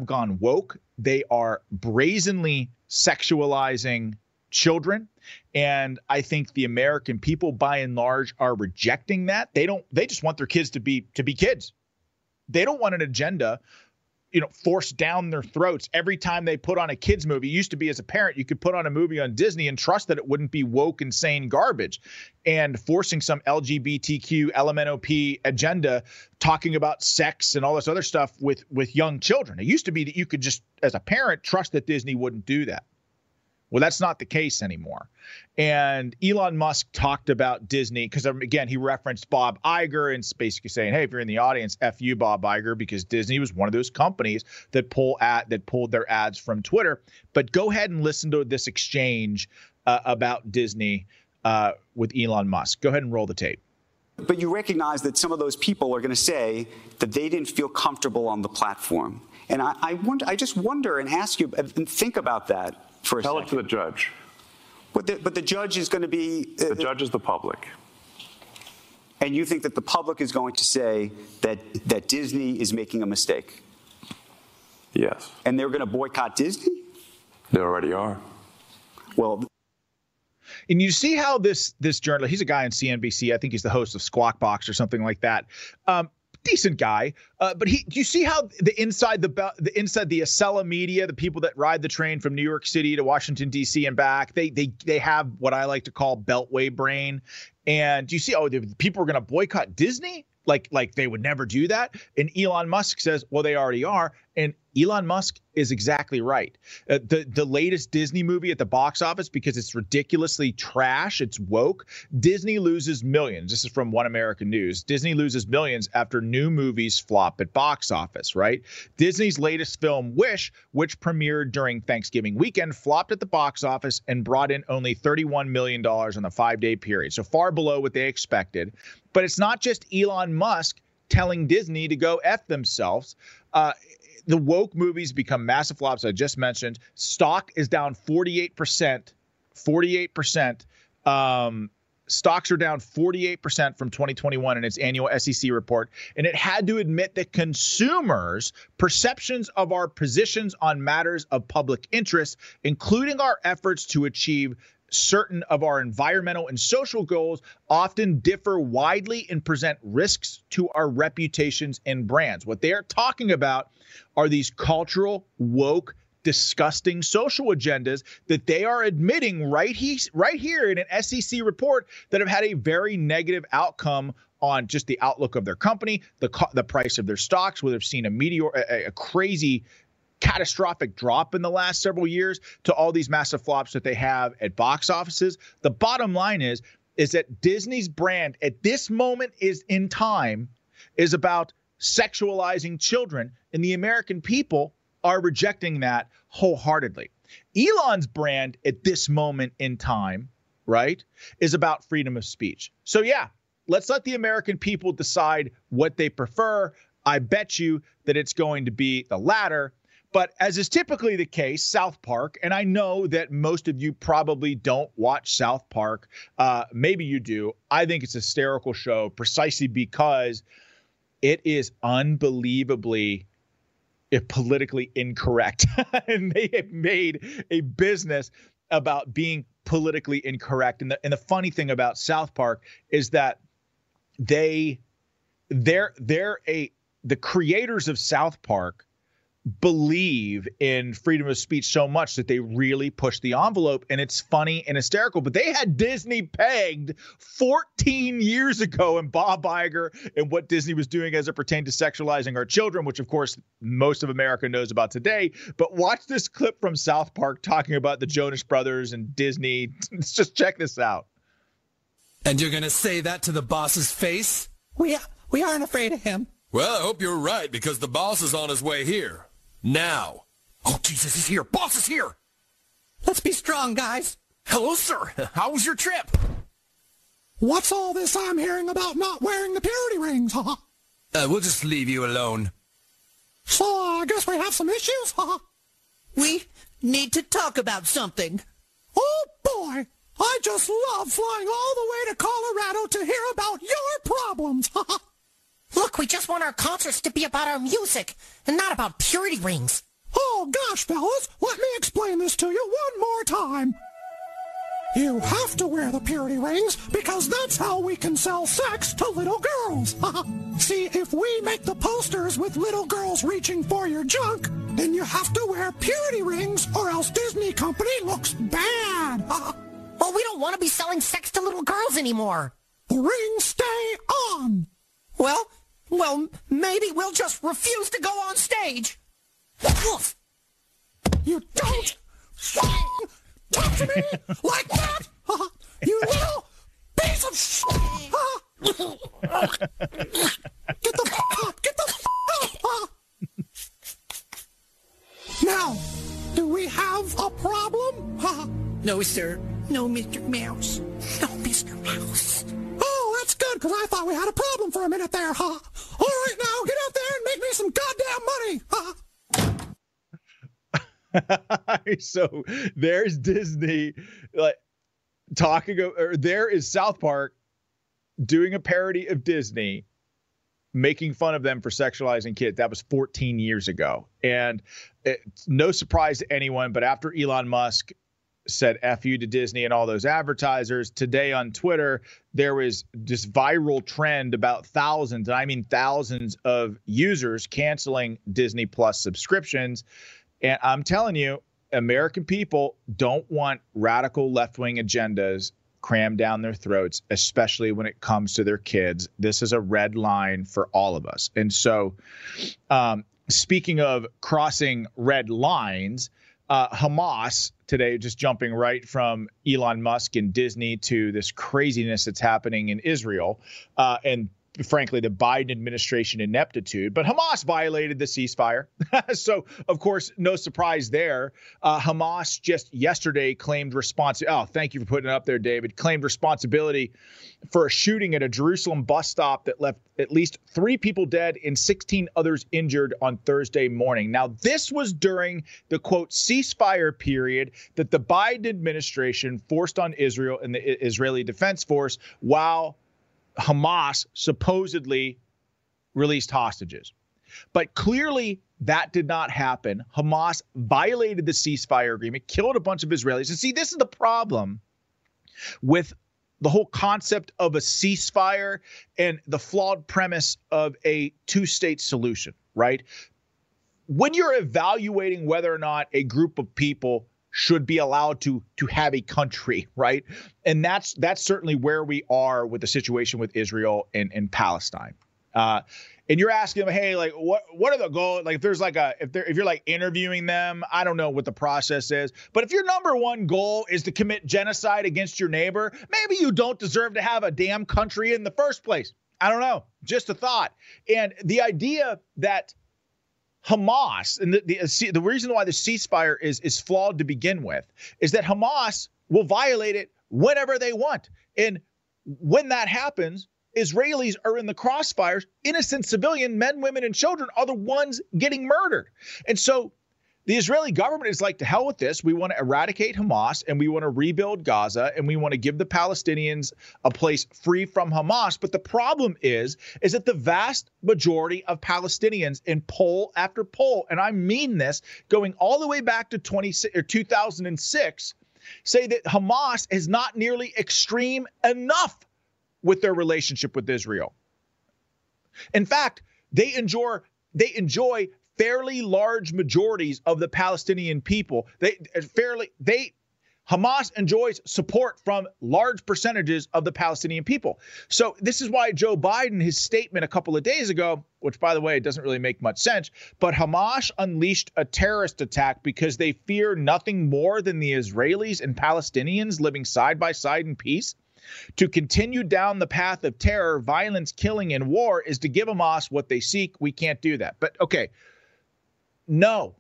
gone woke. They are brazenly sexualizing children. And I think the American people, by and large, are rejecting that. They just want their kids to be kids. They don't want an agenda, forced down their throats every time they put on a kids movie. It used to be, as a parent, you could put on a movie on Disney and trust that it wouldn't be woke, insane garbage, and forcing some LGBTQ, LMNOP agenda, talking about sex and all this other stuff with young children. It used to be that you could just, as a parent, trust that Disney wouldn't do that. Well, that's not the case anymore. And Elon Musk talked about Disney because, again, he referenced Bob Iger and basically saying, hey, if you're in the audience, F you, Bob Iger, because Disney was one of those companies that pulled their ads from Twitter. But go ahead and listen to this exchange about Disney with Elon Musk. Go ahead and roll the tape. But you recognize that some of those people are going to say that they didn't feel comfortable on the platform. And I just wonder and ask you and think about that. Tell it to the judge. But the judge is going to be... The judge is the public. And you think that the public is going to say that Disney is making a mistake? Yes. And they're going to boycott Disney? They already are. Well... And you see how this journalist, he's a guy on CNBC, I think he's the host of Squawk Box or something like that, decent guy, but you see how the Acela media, the people that ride the train from New York City to Washington D.C. and back, they have what I like to call Beltway brain, and you see, the people are going to boycott Disney, like they would never do that, and Elon Musk says, well, they already are, and Elon Musk is exactly right. The latest Disney movie at the box office, because it's ridiculously trash, it's woke, Disney loses millions. This is from One American News. Disney loses millions after new movies flop at box office, right? Disney's latest film, Wish, which premiered during Thanksgiving weekend, flopped at the box office and brought in only $31 million on the 5-day period, so far below what they expected. But it's not just Elon Musk telling Disney to go F themselves. The woke movies become massive flops. I just mentioned stock is down 48%. 48%. Stocks are down 48% from 2021 in its annual SEC report. And it had to admit that consumers' perceptions of our positions on matters of public interest, including our efforts to achieve certain of our environmental and social goals, often differ widely and present risks to our reputations and brands. What they are talking about are these cultural, woke, disgusting social agendas that they are admitting right here in an SEC report that have had a very negative outcome on just the outlook of their company, the price of their stocks, where they've seen a crazy, catastrophic drop in the last several years, to all these massive flops that they have at box offices. The bottom line is that Disney's brand at this moment is in time is about sexualizing children, and the American people are rejecting that wholeheartedly. Elon's brand at this moment in time, right, is about freedom of speech. So yeah, let's let the American people decide what they prefer. I bet you that it's going to be the latter. But as is typically the case, South Park, and I know that most of you probably don't watch South Park. Maybe you do. I think it's a hysterical show precisely because it is unbelievably politically incorrect. And they have made a business about being politically incorrect. And the funny thing about South Park is that the creators of South Park believe in freedom of speech so much that they really push the envelope, and it's funny and hysterical. But they had Disney pegged 14 years ago, and Bob Iger and what Disney was doing as it pertained to sexualizing our children, which of course most of America knows about today. But watch this clip from South Park talking about the Jonas Brothers and Disney. Let's just check this out. And you're going to say that to the boss's face? We aren't afraid of him. Well, I hope you're right, because the boss is on his way here. Now. Oh, Jesus, he's here. Boss is here. Let's be strong, guys. Hello, sir. How was your trip? What's all this I'm hearing about not wearing the purity rings, huh? We'll just leave you alone. So, I guess we have some issues, huh? We need to talk about something. Oh, boy. I just love flying all the way to Colorado to hear about your problems, huh? Look, we just want our concerts to be about our music and not about purity rings. Oh, gosh, fellas, let me explain this to you one more time. You have to wear the purity rings because that's how we can sell sex to little girls. See, if we make the posters with little girls reaching for your junk, then you have to wear purity rings or else Disney Company looks bad. Well, we don't want to be selling sex to little girls anymore. The rings stay on. Well, maybe we'll just refuse to go on stage. Woof. You don't talk to me like that, you little piece of shit. Get the f up. Now, do we have a problem? No, sir. No, Mr. Mouse. No, Mr. Mouse. Oh, that's good, because I thought we had a problem for a minute there, huh? All right, now, get out there and make me some goddamn money, huh? So there's Disney there is South Park doing a parody of Disney, making fun of them for sexualizing kids. That was 14 years ago. And it's no surprise to anyone, but after Elon Musk said F you to Disney and all those advertisers, today on Twitter, there was this viral trend about thousands, and I mean thousands of users canceling Disney Plus subscriptions. And I'm telling you, American people don't want radical left-wing agendas crammed down their throats, especially when it comes to their kids. This is a red line for all of us. And so speaking of crossing red lines, Hamas today, just jumping right from Elon Musk and Disney to this craziness that's happening in Israel and frankly, the Biden administration ineptitude, but Hamas violated the ceasefire. So, of course, no surprise there. Hamas just yesterday claimed responsibility. Oh, thank you for putting it up there, David. Claimed responsibility for a shooting at a Jerusalem bus stop that left at least 3 people dead and 16 others injured on Thursday morning. Now, this was during the, quote, ceasefire period that the Biden administration forced on Israel and the Israeli Defense Force while Hamas supposedly released hostages. But clearly that did not happen. Hamas violated the ceasefire agreement, killed a bunch of Israelis. And see, this is the problem with the whole concept of a ceasefire and the flawed premise of a two-state solution, right? When you're evaluating whether or not a group of people should be allowed to have a country, right? And that's certainly where we are with the situation with Israel and Palestine. And you're asking them, hey, like, what are the goals? Like, if there's like if you're like interviewing them, I don't know what the process is. But if your number one goal is to commit genocide against your neighbor, maybe you don't deserve to have a damn country in the first place. I don't know. Just a thought. And the idea that Hamas, and the reason why the ceasefire is flawed to begin with, is that Hamas will violate it whenever they want. And when that happens, Israelis are in the crossfires. Innocent civilian men, women, and children are the ones getting murdered. And so the Israeli government is like, to hell with this. We want to eradicate Hamas, and we want to rebuild Gaza, and we want to give the Palestinians a place free from Hamas. But the problem is that the vast majority of Palestinians in poll after poll, and I mean this, going all the way back to 2006, say that Hamas is not nearly extreme enough with their relationship with Israel. In fact, they enjoy fairly large majorities of the Palestinian people. Hamas enjoys support from large percentages of the Palestinian people. So this is why Joe Biden, his statement a couple of days ago, which, by the way, doesn't really make much sense, but Hamas unleashed a terrorist attack because they fear nothing more than the Israelis and Palestinians living side by side in peace. To continue down the path of terror, violence, killing, and war is to give Hamas what they seek. We can't do that. But okay. No.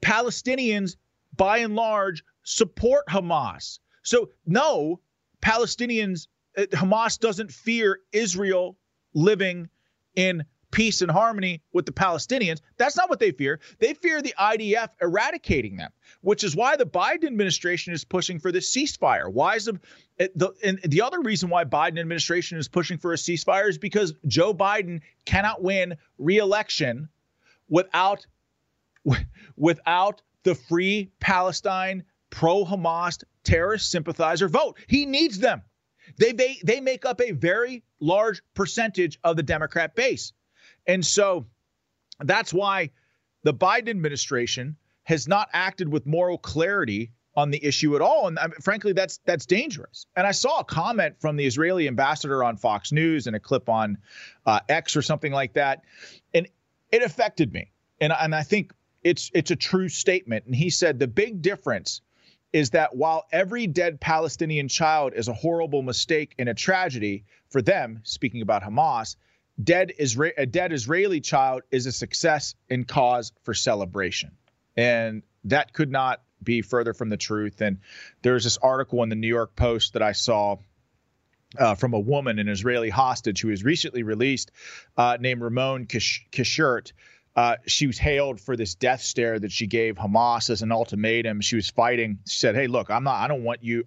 Palestinians, by and large, support Hamas. So, no, Palestinians, Hamas doesn't fear Israel living in peace and harmony with the Palestinians. That's not what they fear. They fear the IDF eradicating them, which is why the Biden administration is pushing for this ceasefire. And the other reason why Biden administration is pushing for a ceasefire is because Joe Biden cannot win re-election without the free Palestine pro-Hamas terrorist sympathizer vote. He needs them. They make up a very large percentage of the Democrat base. And so that's why the Biden administration has not acted with moral clarity on the issue at all. And frankly, that's dangerous. And I saw a comment from the Israeli ambassador on Fox News and a clip on X or something like that. And it affected me. And I think it's a true statement. And he said the big difference is that while every dead Palestinian child is a horrible mistake and a tragedy for them, speaking about Hamas, a dead Israeli child is a success and cause for celebration. And that could not be further from the truth. And there's this article in the New York Post that I saw from a woman, an Israeli hostage who was recently released, named Ramon Kishert. She was hailed for this death stare that she gave Hamas as an ultimatum. She was fighting. She said, "Hey, look, I don't want you.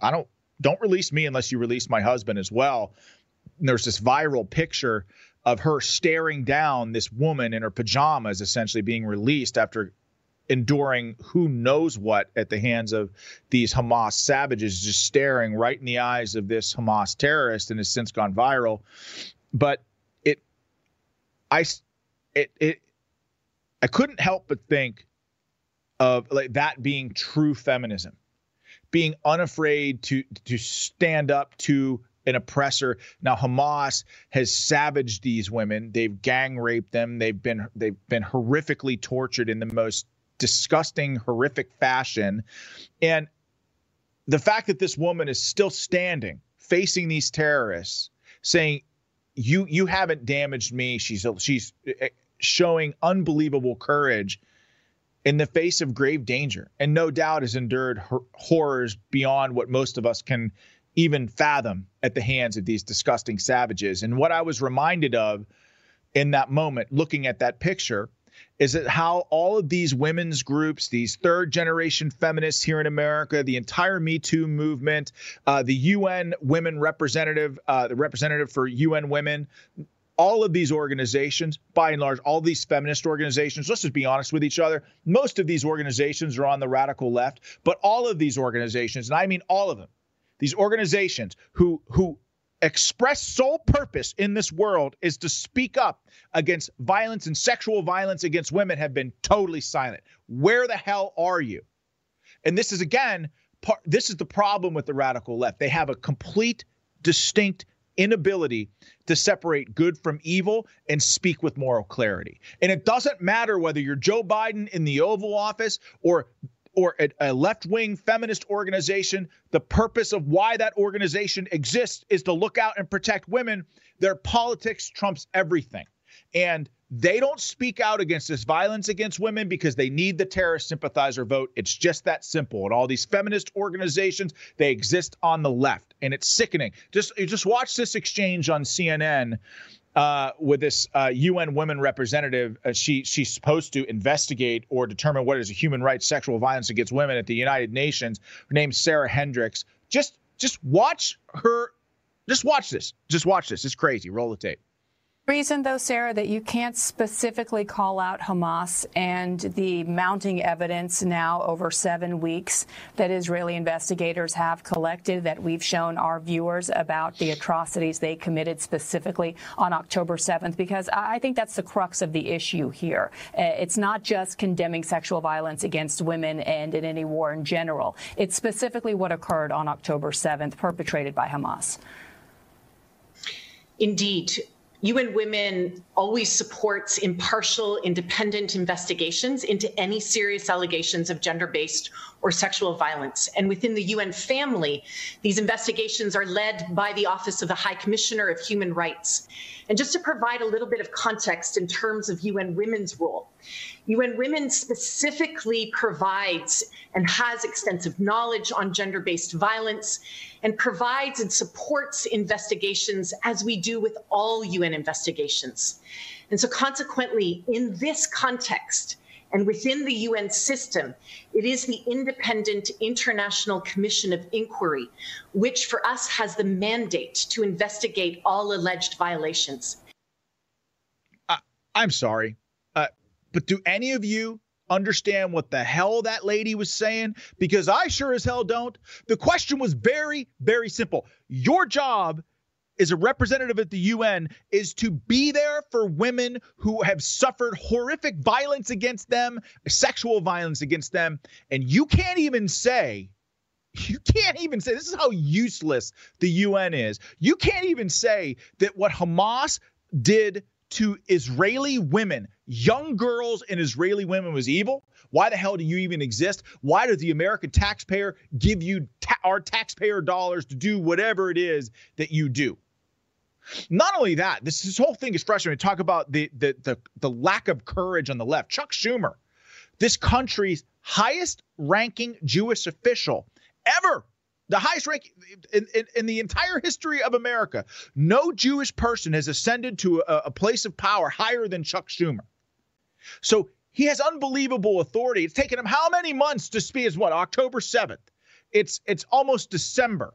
Don't release me unless you release my husband as well." And there's this viral picture of her staring down this woman in her pajamas, essentially being released after enduring who knows what at the hands of these Hamas savages, just staring right in the eyes of this Hamas terrorist, and has since gone viral. But I couldn't help but think of like that being true feminism, being unafraid to stand up to an oppressor. Now, Hamas has savaged these women. They've gang raped them. They've been horrifically tortured in the most disgusting, horrific fashion. And the fact that this woman is still standing, facing these terrorists, saying, you haven't damaged me. She's showing unbelievable courage in the face of grave danger, and no doubt has endured horrors beyond what most of us can even fathom at the hands of these disgusting savages. And what I was reminded of in that moment, looking at that picture, is that how all of these women's groups, these third generation feminists here in America, the entire Me Too movement, the UN women representative, the representative for UN women, all of these organizations, by and large, all these feminist organizations, let's just be honest with each other, most of these organizations are on the radical left, but all of these organizations, and I mean all of them, these organizations who express sole purpose in this world is to speak up against violence and sexual violence against women, have been totally silent. Where the hell are you? And this is, again, this is the problem with the radical left. They have a complete, distinct inability to separate good from evil and speak with moral clarity. And it doesn't matter whether you're Joe Biden in the Oval Office or a left-wing feminist organization. The purpose of why that organization exists is to look out and protect women. Their politics trumps everything. And they don't speak out against this violence against women because they need the terrorist sympathizer vote. It's just that simple. And all these feminist organizations, they exist on the left. And it's sickening. Just watch this exchange on CNN with this UN women representative. She's supposed to investigate or determine what is a human rights sexual violence against women at the United Nations. Her name's Sarah Hendricks. Just watch her. Just watch this. Just watch this. It's crazy. Roll the tape. Reason, though, Sarah, that you can't specifically call out Hamas and the mounting evidence now over 7 weeks that Israeli investigators have collected, that we've shown our viewers about the atrocities they committed specifically on October 7th, because I think that's the crux of the issue here. It's not just condemning sexual violence against women and in any war in general. It's specifically what occurred on October 7th, perpetrated by Hamas. Indeed. UN Women always supports impartial, independent investigations into any serious allegations of gender-based or sexual violence. And within the UN family, these investigations are led by the Office of the High Commissioner of Human Rights. And just to provide a little bit of context in terms of UN Women's role, UN Women specifically provides and has extensive knowledge on gender-based violence and provides and supports investigations as we do with all UN investigations. And so consequently, in this context and within the UN system, it is the Independent International Commission of Inquiry, which for us has the mandate to investigate all alleged violations. I'm sorry, but do any of you understand what the hell that lady was saying? Because I sure as hell don't. The question was very, very simple. Your job as a representative at the UN is to be there for women who have suffered horrific violence against them, sexual violence against them. And you can't even say, this is how useless the UN is. You can't even say that what Hamas did to Israeli women, young girls and Israeli women, was evil. Why the hell do you even exist? Why does the American taxpayer give you our taxpayer dollars to do whatever it is that you do? Not only that, this whole thing is frustrating. Talk about the lack of courage on the left. Chuck Schumer, this country's highest ranking Jewish official ever, the highest rank in the entire history of America. No Jewish person has ascended to a place of power higher than Chuck Schumer. So he has unbelievable authority. It's taken him how many months to speak? It's what, October 7th? It's almost December.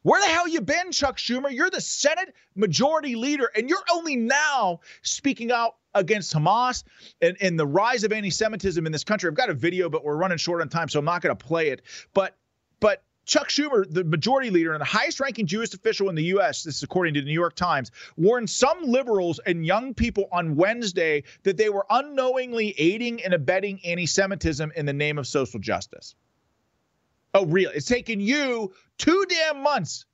Where the hell you been, Chuck Schumer? You're the Senate majority leader, and you're only now speaking out against Hamas and the rise of anti-Semitism in this country. I've got a video, but we're running short on time, so I'm not going to play it. But Chuck Schumer, the majority leader and the highest-ranking Jewish official in the U.S., this is according to the New York Times, warned some liberals and young people on Wednesday that they were unknowingly aiding and abetting anti-Semitism in the name of social justice. Oh, really? It's taken you 2 damn months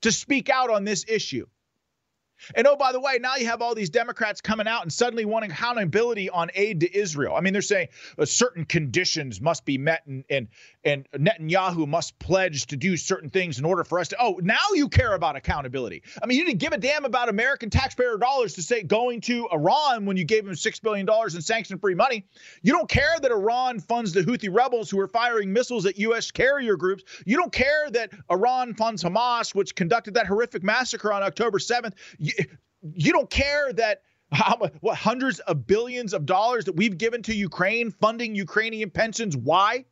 to speak out on this issue. And oh, by the way, now you have all these Democrats coming out and suddenly wanting accountability on aid to Israel. I mean, they're saying certain conditions must be met and Netanyahu must pledge to do certain things in order for us to, oh, now you care about accountability. I mean, you didn't give a damn about American taxpayer dollars to say going to Iran when you gave them $6 billion in sanction-free money. You don't care that Iran funds the Houthi rebels who are firing missiles at U.S. carrier groups. You don't care that Iran funds Hamas, which conducted that horrific massacre on October 7th. You don't care that what hundreds of billions of dollars that we've given to Ukraine, funding Ukrainian pensions. Why?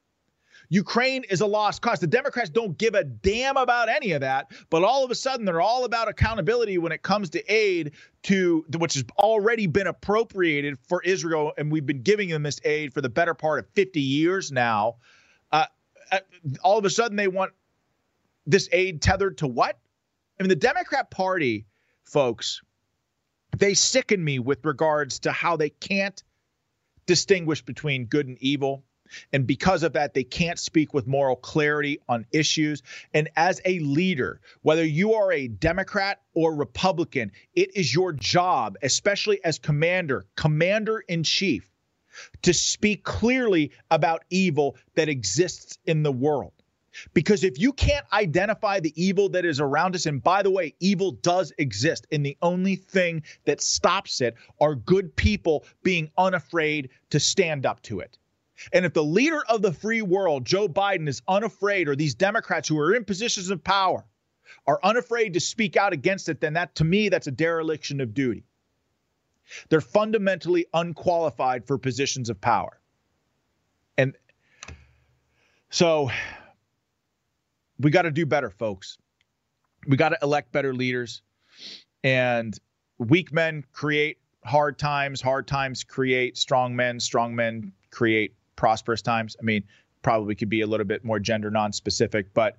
Ukraine is a lost cause. The Democrats don't give a damn about any of that, but all of a sudden they're all about accountability when it comes to aid to, which has already been appropriated for Israel, and we've been giving them this aid for the better part of 50 years now. All of a sudden they want this aid tethered to what? I mean, the Democrat Party, folks, they sicken me with regards to how they can't distinguish between good and evil. And because of that, they can't speak with moral clarity on issues. And as a leader, whether you are a Democrat or Republican, it is your job, especially as commander in chief, to speak clearly about evil that exists in the world. Because if you can't identify the evil that is around us, and by the way, evil does exist, and the only thing that stops it are good people being unafraid to stand up to it. And if the leader of the free world, Joe Biden, is unafraid, or these Democrats who are in positions of power are unafraid to speak out against it, then that, to me, that's a dereliction of duty. They're fundamentally unqualified for positions of power. And so we got to do better, folks. We got to elect better leaders. And weak men create hard times. Hard times create strong men. Strong men create prosperous times. I mean, probably could be a little bit more gender non-specific, but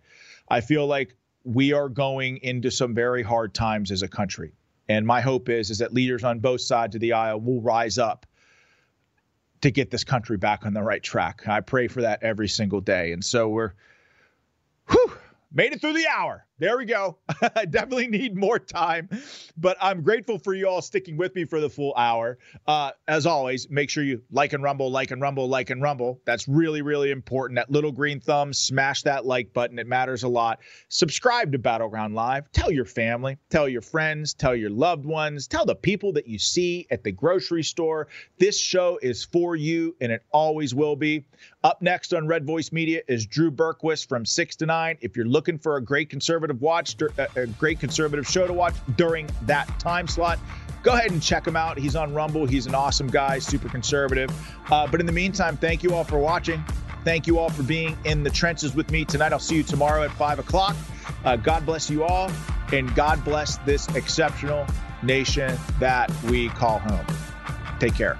I feel like we are going into some very hard times as a country. And my hope is that leaders on both sides of the aisle will rise up to get this country back on the right track. I pray for that every single day. And so we're, whew, made it through the hour. There we go. I definitely need more time, but I'm grateful for you all sticking with me for the full hour. As always, make sure you like and rumble, like and rumble, like and rumble. That's really, really important. That little green thumb, smash that like button. It matters a lot. Subscribe to Battleground Live. Tell your family, tell your friends, tell your loved ones, tell the people that you see at the grocery store. This show is for you, and it always will be. Up next on Red Voice Media is Drew Berquist from 6 to 9. If you're looking for a great conservative show to watch during that time slot, go ahead and check him out. He's on Rumble. He's an awesome guy, super conservative. But in the meantime, thank you all for watching. Thank you all for being in the trenches with me tonight. I'll see you tomorrow at 5 o'clock. God bless you all, and God bless this exceptional nation that we call home. Take care.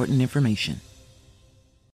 information.